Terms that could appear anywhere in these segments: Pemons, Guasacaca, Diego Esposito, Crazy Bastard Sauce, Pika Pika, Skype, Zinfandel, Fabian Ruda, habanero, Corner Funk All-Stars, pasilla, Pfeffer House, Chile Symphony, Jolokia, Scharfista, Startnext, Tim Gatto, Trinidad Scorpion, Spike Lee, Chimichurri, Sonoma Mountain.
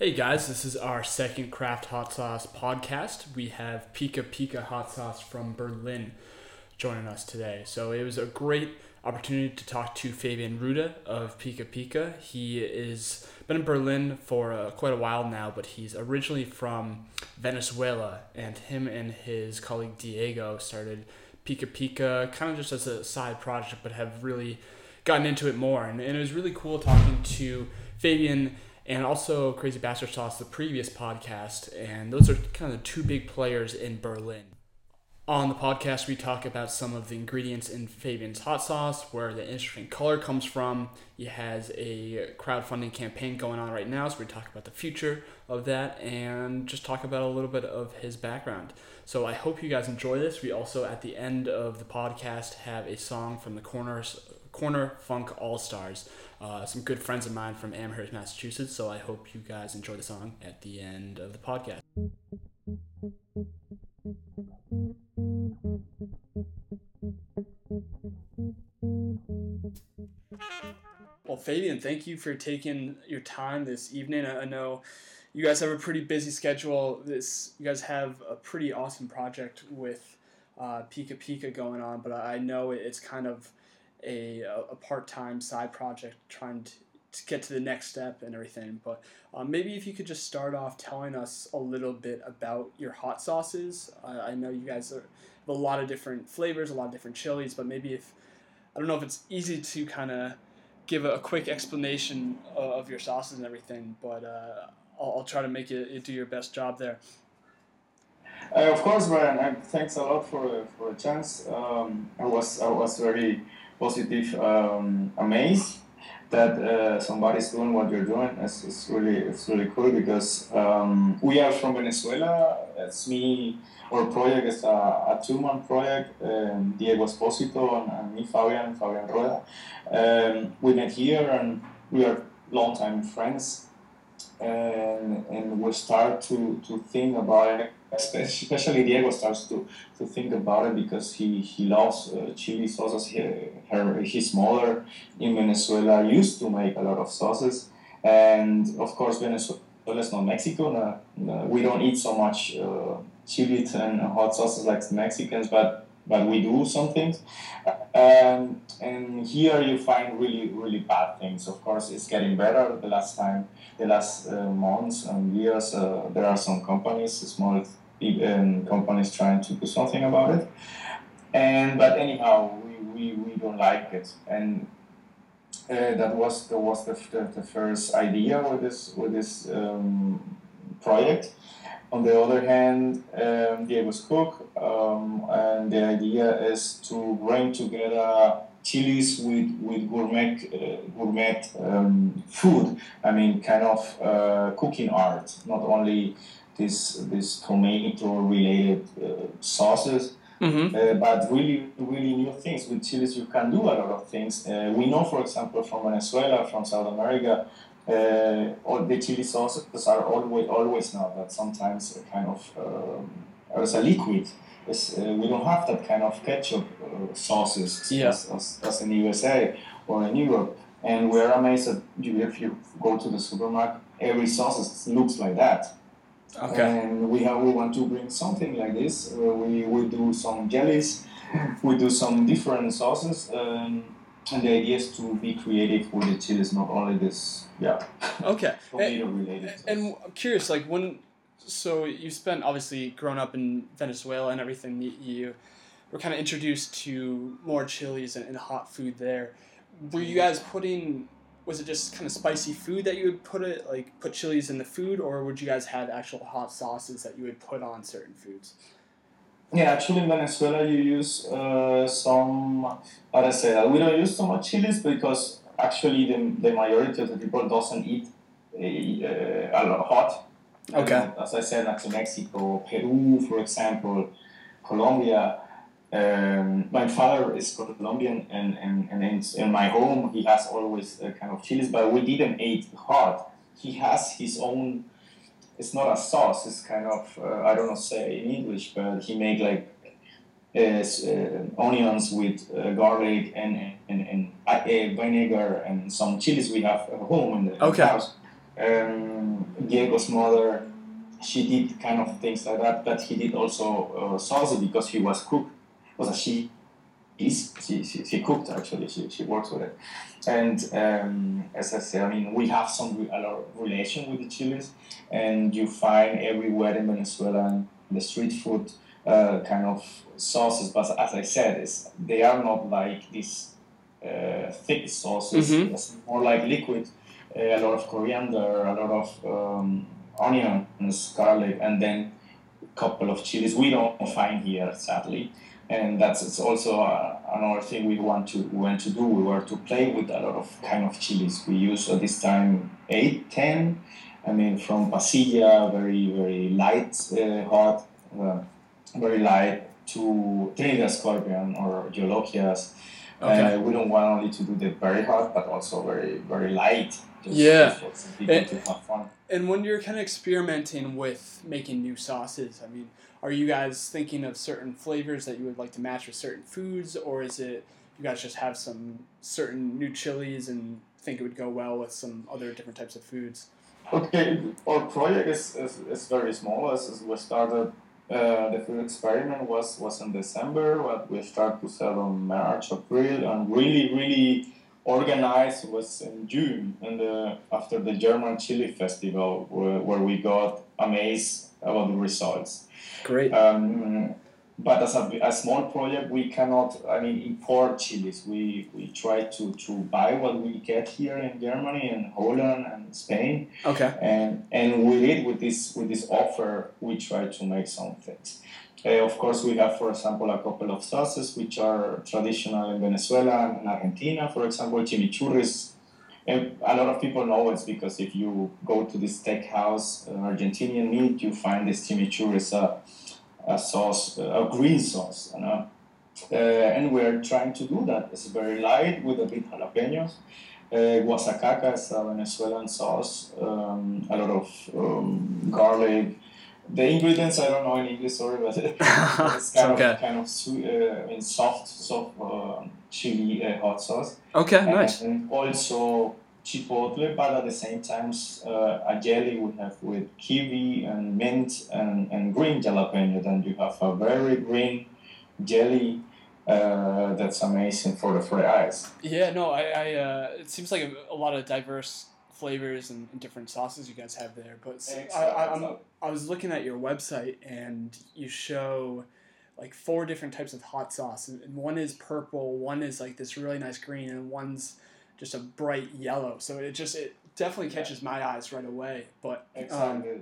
Hey guys, this is our second Craft Hot Sauce podcast. We have Pika Pika Hot Sauce from Berlin joining us today. So it was a great opportunity to talk to Fabian Ruda of Pika Pika. He is been in Berlin for quite a while now, but he's originally from Venezuela, and him and his colleague Diego started Pika Pika kind of just as a side project, but have really gotten into it more. And it was really cool talking to Fabian and also Crazy Bastard Sauce, the previous podcast, and those are kind of the two big players in Berlin. On the podcast, we talk about some of the ingredients in Fabian's hot sauce, where the interesting color comes from. He has a crowdfunding campaign going on right now, so we talk about the future of that and just talk about a little bit of his background. So I hope you guys enjoy this. We also, at the end of the podcast, have a song from the Corner Funk All-Stars, some good friends of mine from Amherst, Massachusetts, so I hope you guys enjoy the song at the end of the podcast. Well, Fabian, thank you for taking your time this evening. I know you guys have a pretty busy schedule. You guys have a pretty awesome project with Pika Pika going on, but I know it's kind of a part-time side project trying to get to the next step and everything, but maybe if you could just start off telling us a little bit about your hot sauces. I know you guys have a lot of different flavors, a lot of different chilies, but maybe I don't know if it's easy to kind of give a quick explanation of your sauces and everything, but I'll try to make you do your best job there. Of course, Brian, thanks a lot for the chance. I was very positive, amazed that somebody's doing what you're doing. It's really cool because we are from Venezuela. It's me. Our project is a two-man project. Diego Esposito and me, Fabian Ruda. We met here and we are long-time friends, and we start to think about it. Especially Diego starts to think about it because he loves chili sauces. His mother in Venezuela used to make a lot of sauces, and of course Venezuela is not Mexico. No, we don't eat so much chili and hot sauces like Mexicans, but we do some things. And here you find really bad things. Of course, it's getting better. The last months and years, there are some companies, small companies trying to do something about it, but anyhow we don't like it, and that was the first idea with this project. On the other hand, Diego's cook, and the idea is to bring together chilies with gourmet food. I mean, kind of cooking art, not only this tomato-related sauces, mm-hmm. But really new things. With chilies, you can do a lot of things. We know, for example, from Venezuela, from South America, all the chili sauces are always now, but sometimes kind of as a liquid. We don't have that kind of ketchup sauces as in the USA or in Europe, and we're amazed that if you go to the supermarket, every sauce looks like that. Okay. And we want to bring something like this. We do some jellies, we do some different sauces. And the idea is to be creative with the chilies, not only this. Yeah. Okay. And I'm curious, like so you spent, obviously growing up in Venezuela and everything, you were kind of introduced to more chilies and hot food there. Were you guys was it just kind of spicy food that you would put chilies in the food, or would you guys have actual hot sauces that you would put on certain foods? Yeah, actually in Venezuela you use we don't use so much chilies because actually the majority of the people doesn't eat a lot of hot. Okay. And as I said, like in Mexico, Peru, for example, Colombia. My father is Colombian, and in my home he has always a kind of chilies, but we didn't eat hot. He has his own. It's not a sauce. It's kind of I don't know say in English, but he made like onions with garlic and vinegar and some chilies we have at home in the house. Diego's mother, she did kind of things like that, but he did also salsa because he was cook. Also, she cooked actually. She works with it, and as I said, I mean, we have some relation with the Chileans, and you find everywhere in Venezuela the street food kind of sauces. But as I said, they are not like these thick sauces. Mm-hmm. It's more like liquid. A lot of coriander, a lot of onions, garlic, and then a couple of chilies we don't find here, sadly. And that's also another thing we want to do. We were to play with a lot of kind of chilies. We use at this time 8, 10. I mean, from pasilla, very very light, hot, very light, to Trinidad Scorpion or Jolokias. Okay. We don't want only to do the very hot, but also very very light. Yeah, and to have fun. And when you're kind of experimenting with making new sauces, I mean, are you guys thinking of certain flavors that you would like to match with certain foods, or is it you guys just have some certain new chilies and think it would go well with some other different types of foods? Okay, our project is very small. As we started, the food experiment was in December, but we started to sell on March, April, and really, really organized was in June, and after the German Chili Festival, where we got amazed about the results. Great. But as a small project, we cannot, I mean, import chilies. We try to buy what we get here in Germany and Holland and Spain. Okay. And we did with this offer, we try to make some things. Of course, we have, for example, a couple of sauces which are traditional in Venezuela and Argentina. For example, chimichurris. And a lot of people know it because if you go to the steakhouse, Argentinian meat, you find this chimichurris, a sauce, a green sauce. You know? And we're trying to do that. It's very light with a bit jalapenos. Guasacaca is a Venezuelan sauce, a lot of garlic. The ingredients I don't know in English, sorry, but it's kind of sweet, soft chili hot sauce. Okay, and, nice. And also chipotle, but at the same time a jelly we have with kiwi and mint and green jalapeno. Then you have a very green jelly that's amazing for the fries. Yeah, no, I it seems like a lot of diverse flavors and different sauces you guys have there, but I was looking at your website and you show like 4 different types of hot sauce, and one is purple, one is like this really nice green, and one's just a bright yellow. So it definitely catches my eyes right away. But exactly.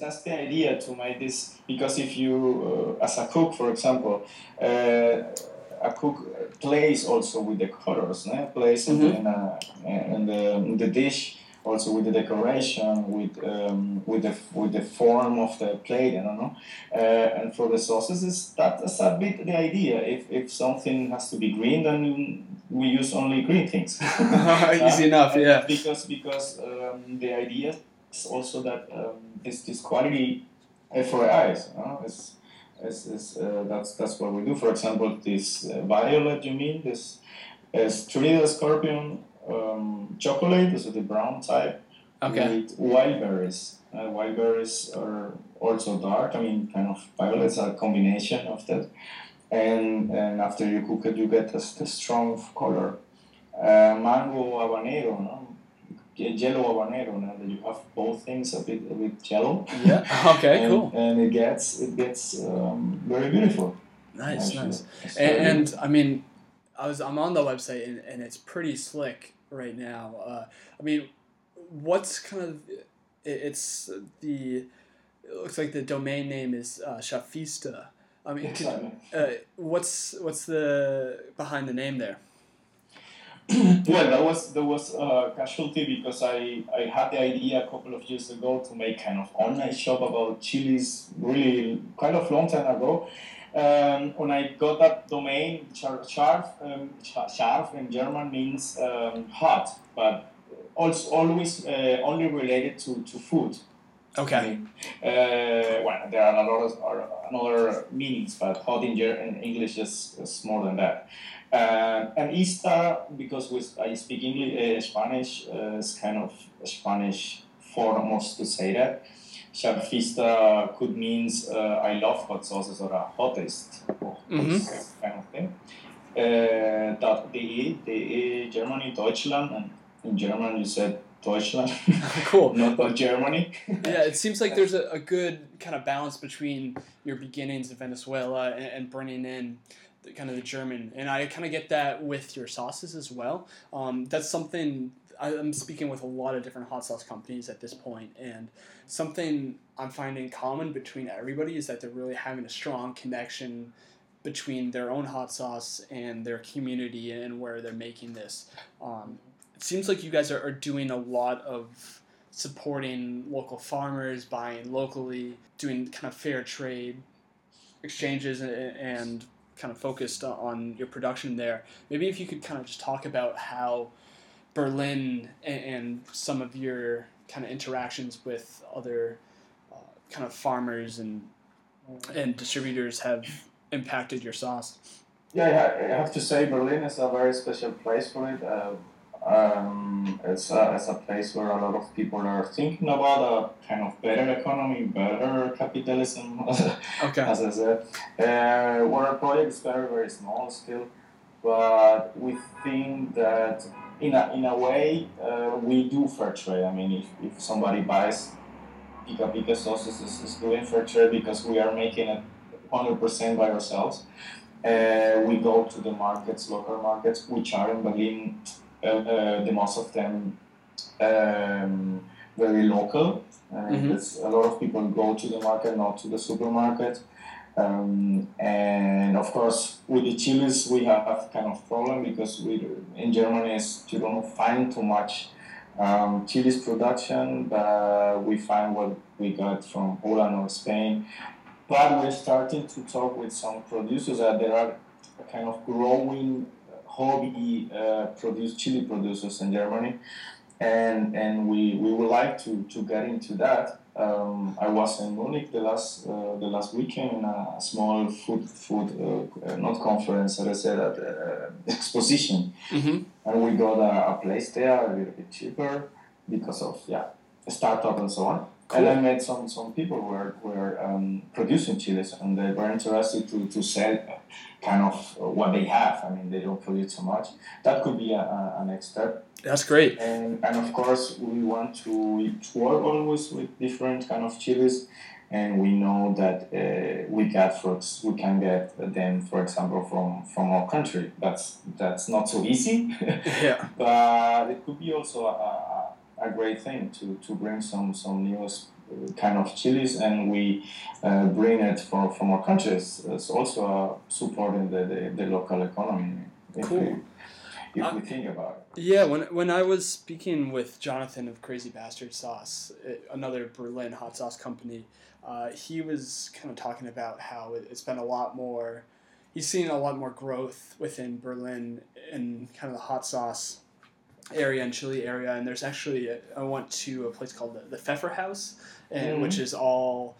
That's the idea to make this, because if you as a cook, for example, a cook plays also with the colors, né? Plays mm-hmm. in the dish, also with the decoration, with the form of the plate. I don't know. And for the sauces, that's a bit the idea. If something has to be green, then we use only green things. Easy enough, yeah. Because the idea is also that this quality for eyes, you know? That's what we do. For example, this violet, you mean, this Trinidad Scorpion chocolate, this is the brown type, okay, with wild berries. Wild berries are also dark, I mean, kind of violets are a combination of that. And after you cook it, you get the strong color. Mango habanero, no? Yellow habanero, now that you have both things a bit yellow. Yeah. Okay. And, cool. And it gets very beautiful. Nice, actually. Nice. And I mean, I'm on the website and it's pretty slick right now. I mean, what's kind of it looks like the domain name is Scharfista. I mean, what's the behind the name there? Well, that was a casualty because I had the idea a couple of years ago to make kind of online shop about chilies, really kind of long time ago. When I got that domain, scharf in German means hot, but also always only related to food. Okay. Well, there are a lot of other meanings, but hot in English is more than that. And Ista, because I speak Spanish, it's kind of Spanish formos to say that. Scharfista could mean I love hot sauces or a hottest, kind of thing. DE, Germany, Deutschland, and in German you said Deutschland, cool. not Germany. Yeah, it seems like there's a good kind of balance between your beginnings in Venezuela and bringing in the, kind of the German. And I kind of get that with your sauces as well. That's something I'm speaking with a lot of different hot sauce companies at this point, and something I'm finding common between everybody is that they're really having a strong connection between their own hot sauce and their community and where they're making this. It seems like you guys are doing a lot of supporting local farmers, buying locally, doing kind of fair trade exchanges and kind of focused on your production there. Maybe if you could kind of just talk about how Berlin and some of your kind of interactions with other kind of farmers and distributors have impacted your sauce. Yeah, I have to say Berlin is a very special place for it. It's a place where a lot of people are thinking about a kind of better economy, better capitalism, okay. as I said. Where our project is very, very small still, but we think that in a way we do fair trade. I mean, if somebody buys Pika Pika sauces, it's doing fair trade because we are making it 100% by ourselves. We go to the markets, local markets, which are in Berlin. The most of them very local. A lot of people go to the market, not to the supermarket. And of course, with the chilies, we have kind of problem because in Germany you don't find too much chilies production, but we find what we got from Poland or Spain. But we're starting to talk with some producers that there are kind of growing hobby chili producers in Germany, and we would like to get into that. I was in Munich the last weekend in a small food not conference, as I said, exposition, and we got a place there a little bit cheaper because of startup and so on. Cool. And I met some people who were producing chilies, and they were interested to sell kind of what they have. I mean, they don't produce so much. That could be a next step. That's great. And of course, we want to work always with different kind of chilies, and we know that we can get them, for example, from our country. That's not so easy. Yeah. But it could be also a great thing to bring some new kind of chilies, and we bring it from our countries. It's also supporting the local economy. Cool. If we think about it. Yeah, when I was speaking with Jonathan of Crazy Bastard Sauce, another Berlin hot sauce company, he was kind of talking about how it's been a lot more, he's seen a lot more growth within Berlin in kind of the hot sauce area and chili area, and there's actually I went to a place called the Pfeffer House, and which is all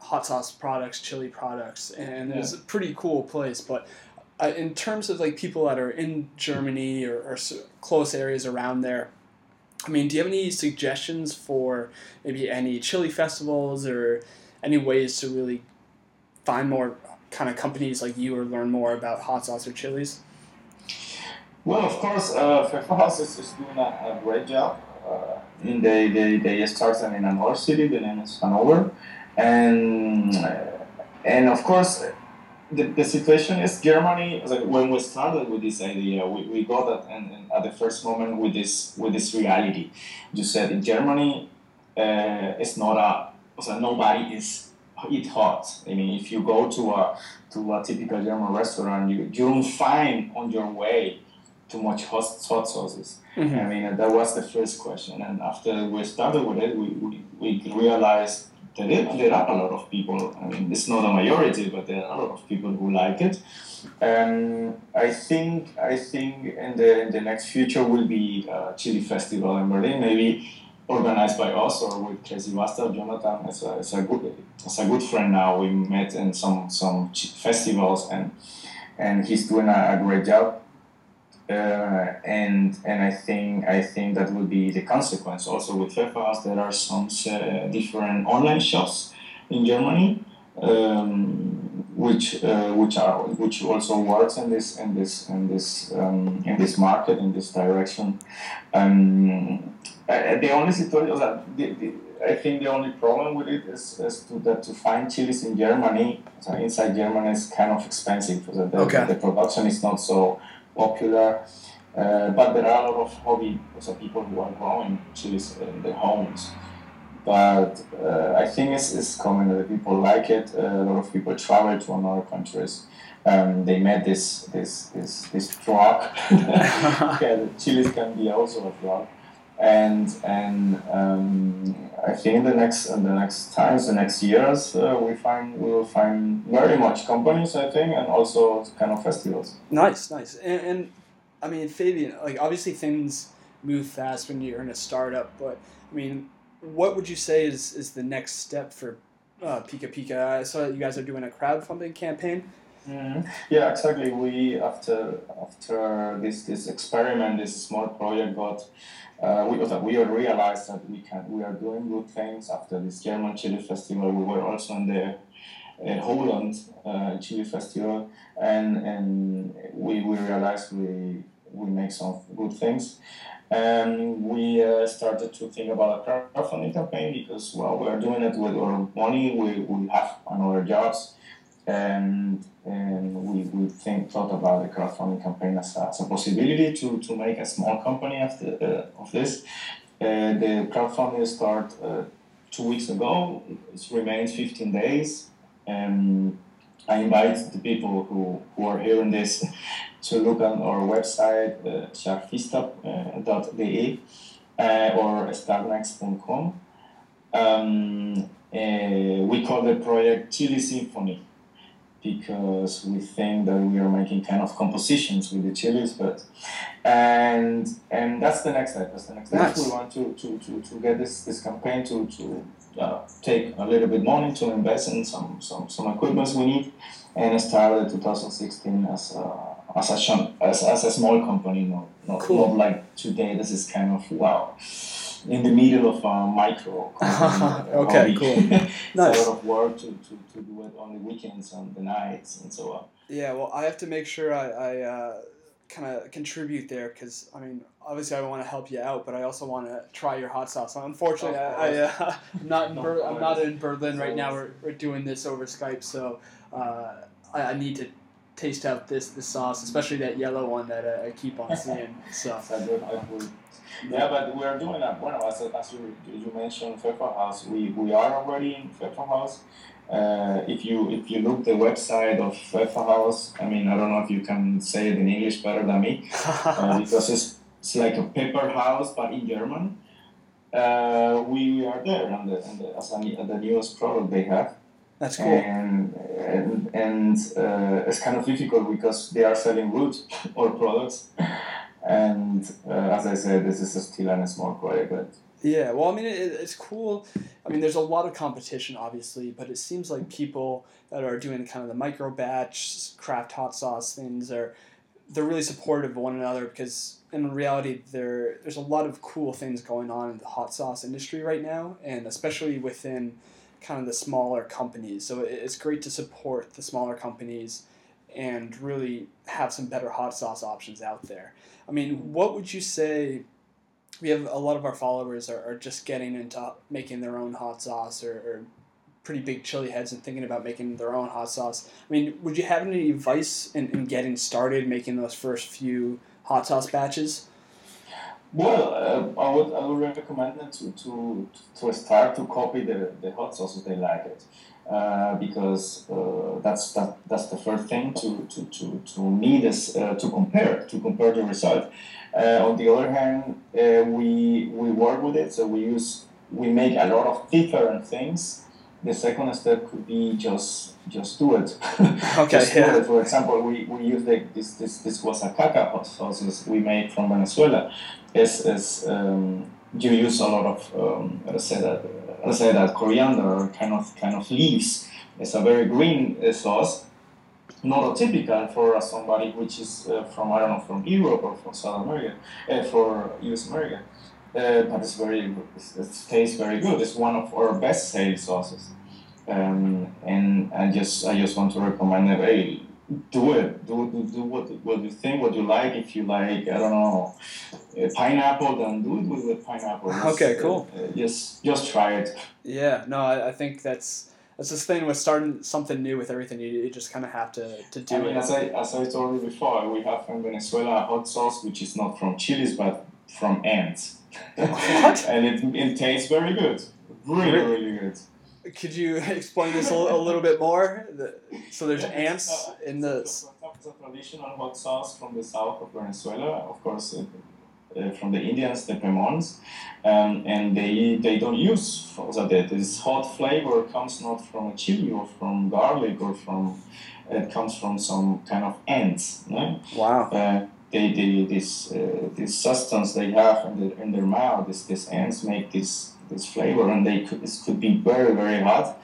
hot sauce products, chili products, and it's a pretty cool place. But in terms of like people that are in Germany or close areas around there, I mean, do you have any suggestions for maybe any chili festivals or any ways to really find more kind of companies like you or learn more about hot sauce or chilies? Well, of course, Pfeffer House is doing a great job. They started in another city, the name is Hanover, and of course, the situation is Germany. Like when we started with this idea, we got that, and at the first moment with this reality, you said in Germany, it's not nobody is eat hot. I mean, if you go to a typical German restaurant, you don't find on your way too much hot sauces. I mean, that was the first question. And after we started with it, we realized that there are a lot of people. I mean, it's not a majority, but there are a lot of people who like it. I think in the next future will be a chili festival in Berlin, maybe organized by us or with Crazy Bastard. Jonathan is a good friend now. We met in some festivals, and he's doing a great job. And I think that will be the consequence. Also with Pfeffer House, there are some different online shops in Germany, which also works in this market, in this direction. The only situation that I think the only problem with it is that to find chilies in Germany, so inside Germany, is kind of expensive. So the production is not so popular, but there are a lot of people who are growing chilies in their homes. But I think it's common that people like it. A lot of people travel to another countries. They met this drug. The chilies can be also a drug. And I think the next years, we will find very much companies, I think, and also kind of festivals. Nice, and I mean, Fabian, like obviously things move fast when you're in a startup, but I mean, what would you say is the next step for Pika Pika? I saw that you guys are doing a crowdfunding campaign. Mm-hmm. Yeah, exactly. We after this experiment, this small project got. We realized that we are doing good things after this German Chili Festival. We were also in the Holland Chili Festival, and we realized we make some good things. And we started to think about a crowdfunding campaign because while we are doing it with our money, we have on our jobs, and we thought about the crowdfunding campaign as a possibility to make a small company after of this. The crowdfunding started 2 weeks ago. It remains 15 days. I invite the people who are hearing this to look on our website, scharfista.de or startnext.com. We call the project Chile Symphony, because we think that we are making kind of compositions with the chilies, and that's the next step. Nice. We want to get this campaign to take a little bit money to invest in some equipment we need, and start 2016 as a small company. Not like today. This is kind of wow. In the middle of a micro. Okay, cool. Nice. A lot of work to do it on the weekends, on the nights, and so on. Yeah, well, I have to make sure I kind of contribute there because, I mean, obviously I want to help you out, but I also want to try your hot sauce. Unfortunately, I'm not in Berlin right now. We're doing this over Skype, so I need to taste out this sauce, especially that yellow one that I keep on seeing. So. Yeah, but we are doing that. Bueno, as you mentioned, Pfeffer House. We are already in Pfeffer House. If you look the website of Pfeffer House, I mean, I don't know if you can say it in English better than me, because it's like a paper house but in German. We are there on the newest product they have. That's cool. And it's kind of difficult because they are selling wood or products. And as I said, this is still a small project. But yeah, well, I mean, it's cool. I mean, there's a lot of competition, obviously, but it seems like people that are doing kind of the micro batch, craft hot sauce things they're really supportive of one another because in reality, there's a lot of cool things going on in the hot sauce industry right now, and especially within kind of the smaller companies. So it's great to support the smaller companies and really have some better hot sauce options out there. I mean, what would you say? We have a lot of our followers are just getting into making their own hot sauce or pretty big chili heads and thinking about making their own hot sauce. I mean, would you have any advice in getting started making those first few hot sauce batches? Well, I would recommend them to start to copy the hot sauces they like it. Because that's the first thing to need is to compare the result. On the other hand, we work with it, so we make a lot of different things. The second step could be just do it. Okay. Do it. For example, we use this was a caca hot sauces we made from Venezuela. You use a lot of coriander, kind of leaves. It's a very green sauce, not atypical for somebody which is from, I don't know, from Europe or from South America, for US America. But it's very, it tastes very good. It's one of our best sales sauces. And I just want to recommend it. Hey, do it. Do what you think, what you like. If you like, I don't know, pineapple, then do it with the pineapple. Okay, cool. Just try it. Yeah, no, I think that's this thing with starting something new with everything. You just kind of have to do it. As I told you before, we have in Venezuela a hot sauce which is not from chilies but from ants. What? And it tastes very good. Really good. Could you explain this a little bit more? So there's ants in the... It's a traditional hot sauce from the south of Venezuela, of course, from the Indians, the Pemons, and they don't use that. This hot flavor comes not from a chili or from garlic or from... It comes from some kind of ants. No? Wow. This substance they have in their mouth, these ants make this flavor, and this could be very, very hot,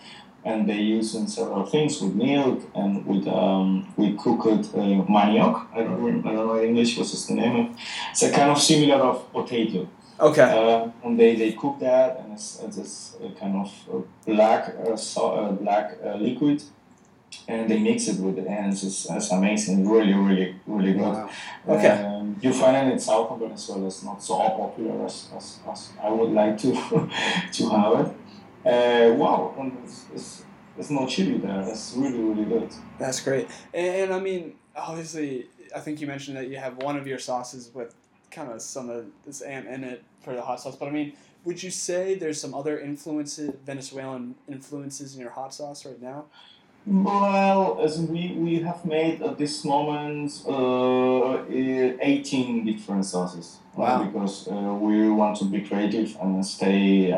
and they use in several things with milk and with cooked manioc. I don't know English what's the name of. It's a kind of similar of potato. Okay. And they cook that, and it's a kind of black liquid, and they mix it with the ants. It's amazing, really good. Wow. Okay. You find it in South of Venezuela. It's not so popular as I would like to have it. Wow, and it's not chili there. It's really good. That's great. And I mean, obviously, I think you mentioned that you have one of your sauces with kind of some of this ant in it for the hot sauce. But I mean, would you say there's some other influences, Venezuelan influences in your hot sauce right now? Well, as we have made at this moment 18 different sauces. Wow. Right? Because we want to be creative and stay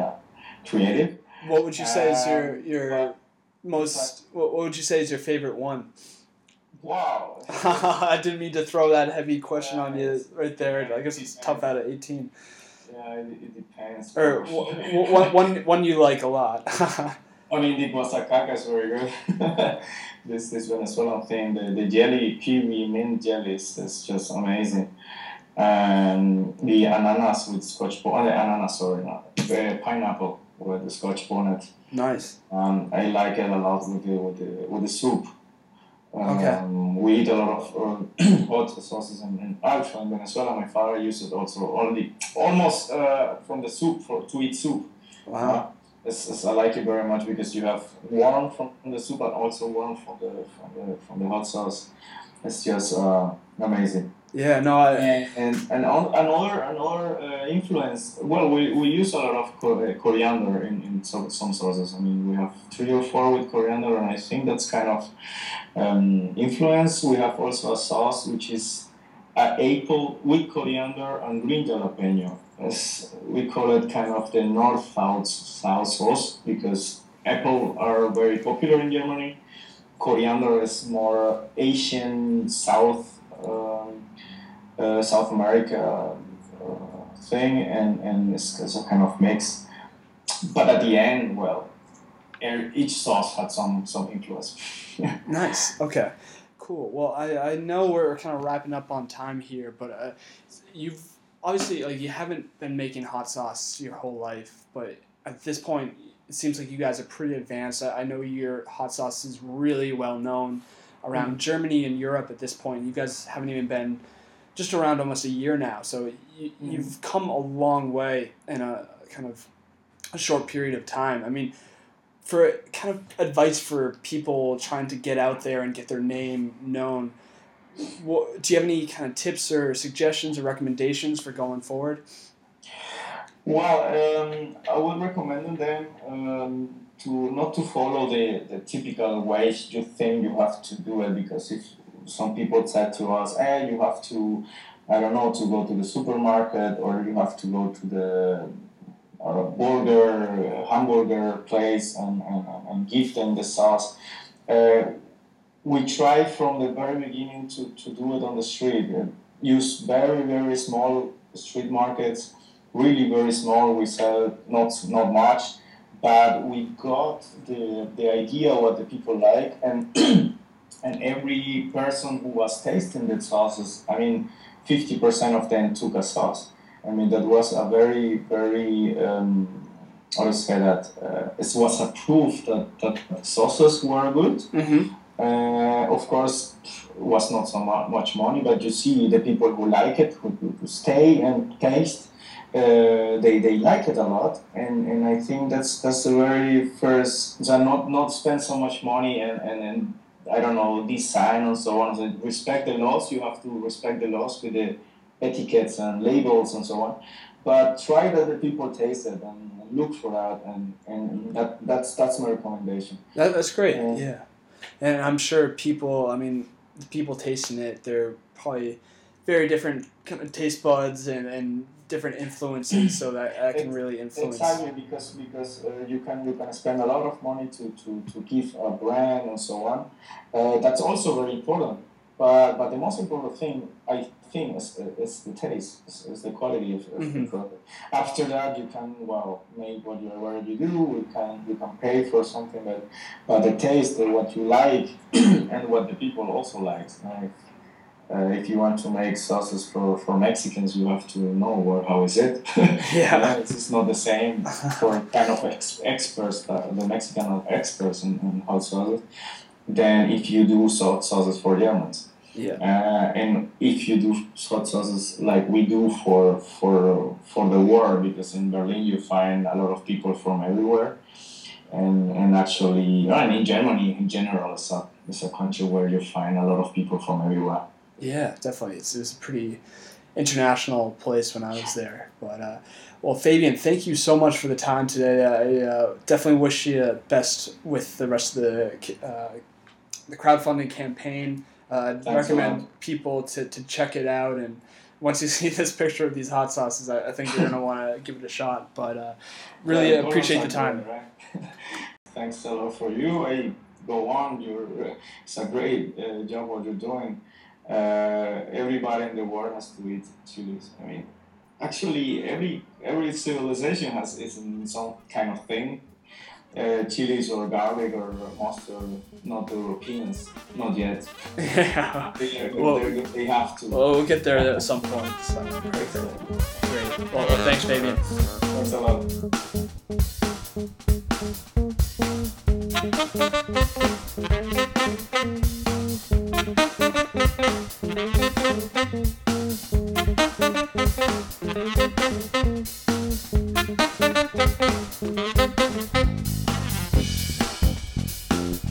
creative. What would you say is what would you say is your favorite one? Wow. I didn't mean to throw that heavy question on you right there. I guess it's tough out of 18. Yeah, it depends. Or one you like a lot. I mean, the guasacaca is very good. This Venezuelan thing, the jelly, kiwi, mint jellies, that's just amazing. The ananas with scotch bonnet, the pineapple with the scotch bonnet. Nice. I like it a lot with the soup. Okay. We eat a lot of hot sauces in Venezuela. My father used it also almost from the soup to eat soup. Wow. I like it very much because you have warm from the soup, but also warm from the hot sauce. It's just amazing. Yeah, no. Another influence. Well, we use a lot of coriander in some sauces. I mean, we have 3 or 4 with coriander, and I think that's kind of influence. We have also a sauce which is apple with coriander and green jalapeno. As we call it kind of the north-south sauce, because apples are very popular in Germany. Coriander is more Asian, South America thing, and it's a kind of mix. But at the end, well, each sauce had some influence. Nice, okay. Cool. Well, I know we're kind of wrapping up on time here, but you've... Obviously, like, you haven't been making hot sauce your whole life, but at this point, it seems like you guys are pretty advanced. I know your hot sauce is really well known around Germany and Europe at this point. You guys haven't even been just around almost a year now, so you've come a long way in a kind of a short period of time. I mean, for kind of advice for people trying to get out there and get their name known, do you have any kind of tips or suggestions or recommendations for going forward? Well, I would recommend them to not to follow the typical ways you think you have to do it, because if some people said to us, hey, you have to, I don't know, to go to the supermarket, or you have to go to the hamburger place and give them the sauce. We try from the very beginning to do it on the street. Use very small street markets, really very small. We sell not much, but we got the idea what the people like, and and every person who was tasting the sauces, I mean, 50% of them took a sauce. I mean, that was a very, very, how to say that, it was a proof that sauces were good. Mm-hmm. Of course, it was not so much money, but you see the people who like it, who stay and taste, they like it a lot, and I think that's the very first. So not spend so much money and I don't know, design and so on. So respect the laws. You have to respect the laws with the etiquettes and labels and so on. But try that the people taste it and look for that, and that's my recommendation. That's great. Yeah, and I'm sure people. I mean, the people tasting it, they're probably very different kind of taste buds and different influences, so that can really influence. Exactly, because you can spend a lot of money to give a brand and so on. That's also very important. But the most important thing, I think, is the taste, is the quality of the product. After that, you can make what you already do. You can pay for something, but the taste, what you like, and what the people also like. If you want to make sauces for Mexicans, you have to know how is it. Yeah, it's not the same for kind of experts, the Mexican are experts in hot sauces, than if you do hot sauces for Germans. Yeah, and if you do hot sauces like we do for the world, because in Berlin you find a lot of people from everywhere, and actually, and in Germany in general, it's a country where you find a lot of people from everywhere. Yeah, definitely. It's a pretty international place when I was there. But, Fabian, thank you so much for the time today. I definitely wish you best with the rest of the crowdfunding campaign. I recommend people to check it out. And once you see this picture of these hot sauces, I think you're going to want to give it a shot. But really appreciate the time. Good, right? Thanks a lot for you. Hey, go on. It's a great job what you're doing. Everybody in the world has to eat chili. I mean, actually, every civilization has its some kind of thing. Chilies or garlic or mustard, not the Europeans, not yet. Yeah. They have to. Well, we'll get there at some point. So. Great. Well, thanks, Fabian. Thanks a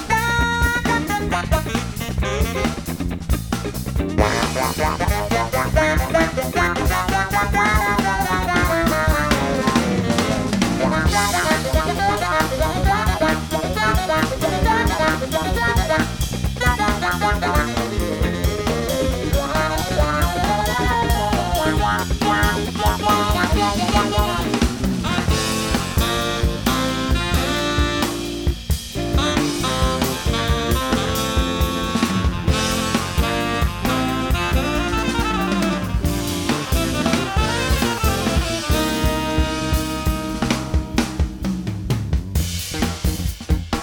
lot.